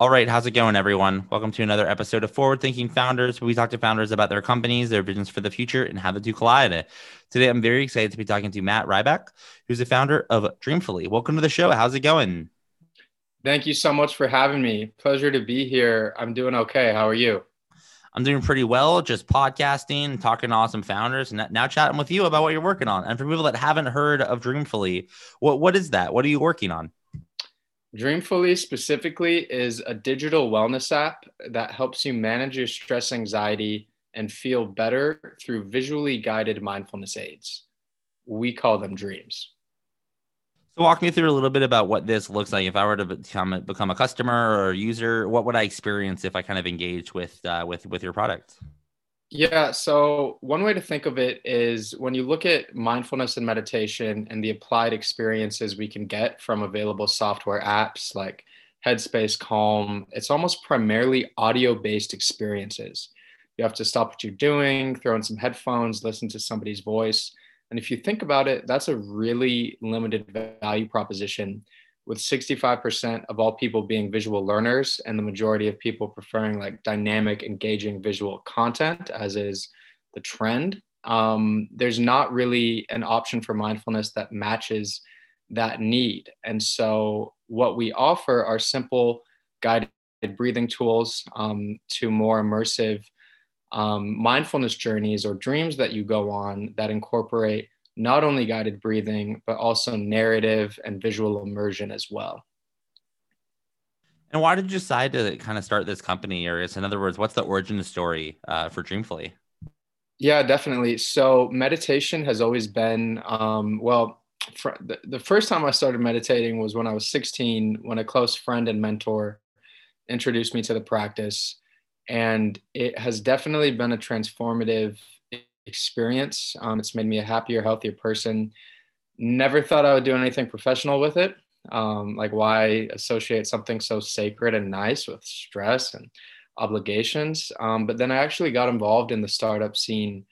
All right, how's it going, everyone? Welcome to another episode of Forward Thinking Founders, where we talk to founders about their companies, their visions for the future, and how the two collide. Today, I'm very excited to be talking to Matt Ryback, who's the founder of Dreamfully. Welcome to the show. How's it going? Thank you so much for having me. Pleasure to be here. I'm doing okay. How are you? I'm doing pretty well, just podcasting, talking to awesome founders, and now chatting with you about what you're working on. And for people that haven't heard of Dreamfully, what is that? What are you working on? Dreamfully specifically is a digital wellness app that helps you manage your stress, anxiety, and feel better through visually guided mindfulness aids. We call them dreams. So walk me through a little bit about what this looks like. If I were to become a customer or a user, what would I experience if I kind of engage with your product? Yeah, so one way to think of it is when you look at mindfulness and meditation and the applied experiences we can get from available software apps like Headspace, Calm, it's almost primarily audio-based experiences. You have to stop what you're doing, throw in some headphones, listen to somebody's voice. And if you think about it, that's a really limited value proposition, with 65% of all people being visual learners and the majority of people preferring like dynamic, engaging visual content, as is the trend. There's not really an option for mindfulness that matches that need. And so what we offer are simple guided breathing tools to more immersive mindfulness journeys or dreams that you go on that incorporate not only guided breathing, but also narrative and visual immersion as well. And why did you decide to kind of start this company, Arius? In other words, what's the origin story for Dreamfully? Yeah, definitely. So meditation has always been, the first time I started meditating was when I was 16, when a close friend and mentor introduced me to the practice. And it has definitely been a transformative experience. It's made me a happier, healthier person. Never thought I would do anything professional with it. Like, why associate something so sacred and nice with stress and obligations? But then I actually got involved in the startup scene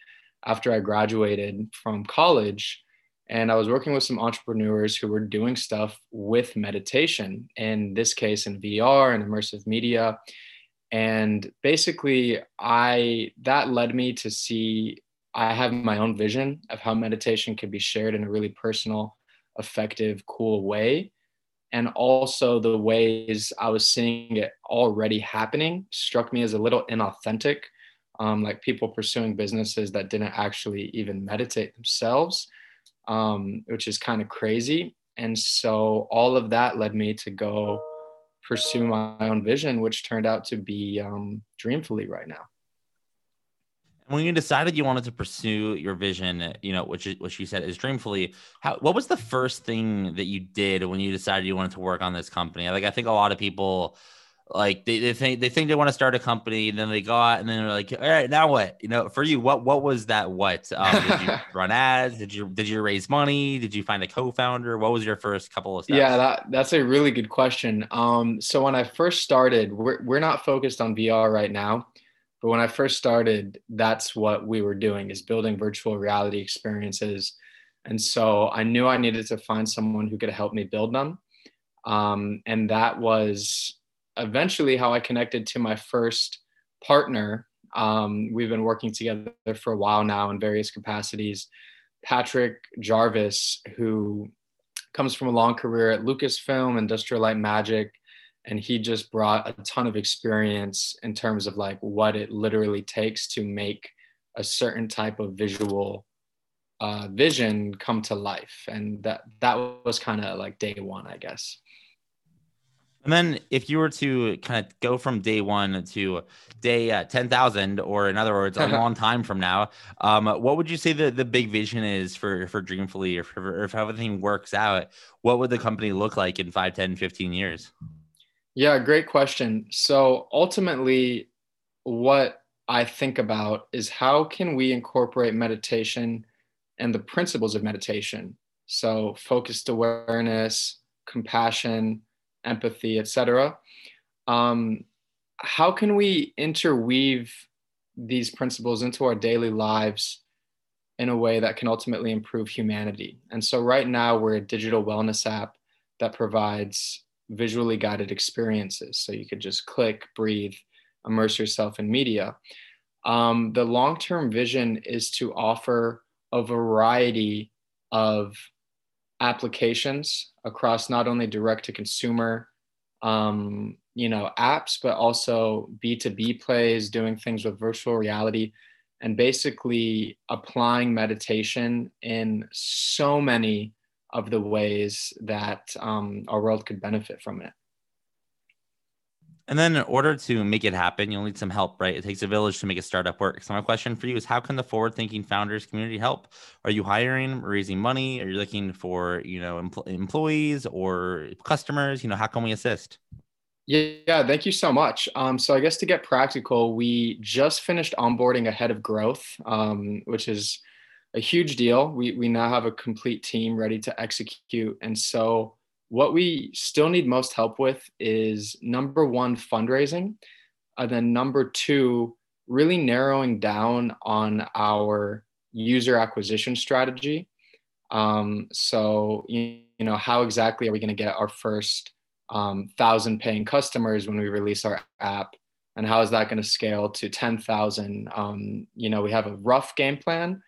after I graduated from college. And I was working with some entrepreneurs who were doing stuff with meditation, in this case in VR and immersive media. And basically that led me to see I have my own vision of how meditation can be shared in a really personal, effective, cool way. And also the ways I was seeing it already happening struck me as a little inauthentic, like people pursuing businesses that didn't actually even meditate themselves, which is kind of crazy. And so all of that led me to go pursue my own vision, which turned out to be Dreamfully right now. When you decided you wanted to pursue your vision, which you said is Dreamfully, what was the first thing that you did when you decided you wanted to work on this company? Like, I think a lot of people, like, they think they want to start a company, and then they go out and then they're like, all right, now what? For you, what was that? What did you run ads? Did you raise money? Did you find a co-founder? What was your first couple of steps? Yeah, that's a really good question. So when I first started, we're not focused on VR right now. But when I first started, that's what we were doing, is building virtual reality experiences. And so I knew I needed to find someone who could help me build them. And that was eventually how I connected to my first partner. We've been working together for a while now in various capacities. Patrick Jarvis, who comes from a long career at Lucasfilm, Industrial Light Magic, And he just brought a ton of experience in terms of like what it literally takes to make a certain type of visual vision come to life. And that was kind of like day one, I guess. And then if you were to kind of go from day one to day 10,000, or in other words, a long time from now, what would you say the big vision is for Dreamfully, or if everything works out? What would the company look like in 5, 10, 15 years? Yeah, great question. So ultimately, what I think about is how can we incorporate meditation and the principles of meditation? So focused awareness, compassion, empathy, etc. How can we interweave these principles into our daily lives in a way that can ultimately improve humanity? And so right now we're a digital wellness app that provides visually guided experiences. So you could just click, breathe, immerse yourself in media. The long-term vision is to offer a variety of applications across not only direct to consumer, apps, but also B2B plays, doing things with virtual reality, and basically applying meditation in so many of the ways that our world could benefit from it. And then in order to make it happen, you'll need some help, right? It takes a village to make a startup work. So my question for you is, how can the forward-thinking founders community help? Are you hiring, raising money? Are you looking for, employees or customers? How can we assist? Yeah, thank you so much. So I guess to get practical, we just finished onboarding Ahead of Growth, which is a huge deal. We now have a complete team ready to execute. And so what we still need most help with is 1, fundraising, and then 2, really narrowing down on our user acquisition strategy. So, how exactly are we going to get our first 1,000 paying customers when we release our app? And how is that going to scale to 10,000? We have a rough game plan,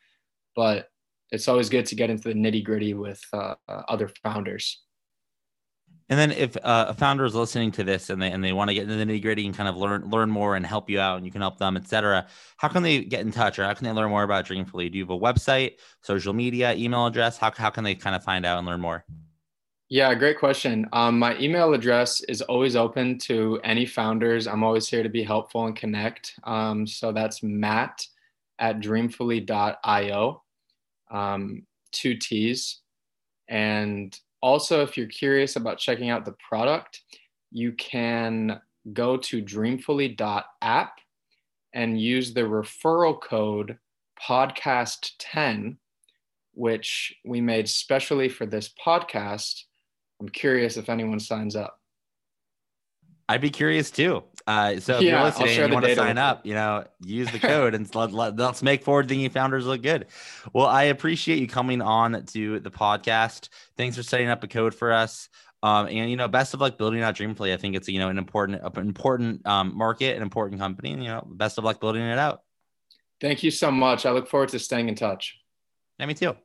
but it's always good to get into the nitty gritty with other founders. And then if a founder is listening to this and they want to get into the nitty gritty and kind of learn more and help you out, and you can help them, et cetera, how can they get in touch, or how can they learn more about Dreamfully? Do you have a website, social media, email address? How can they kind of find out and learn more? Yeah, great question. My email address is always open to any founders. I'm always here to be helpful and connect. So that's matt@dreamfully.io, 2 T's. And also, if you're curious about checking out the product, you can go to dreamfully.app and use the referral code podcast10, which we made specially for this podcast. I'm curious if anyone signs up. I'd be curious too. So if you're listening and you want to sign up, use the code and let's make forward-thinking founders look good. Well, I appreciate you coming on to the podcast. Thanks for setting up a code for us. And best of luck building out Dreamfully. I think it's an important market, an important company. And best of luck building it out. Thank you so much. I look forward to staying in touch. Yeah, me too.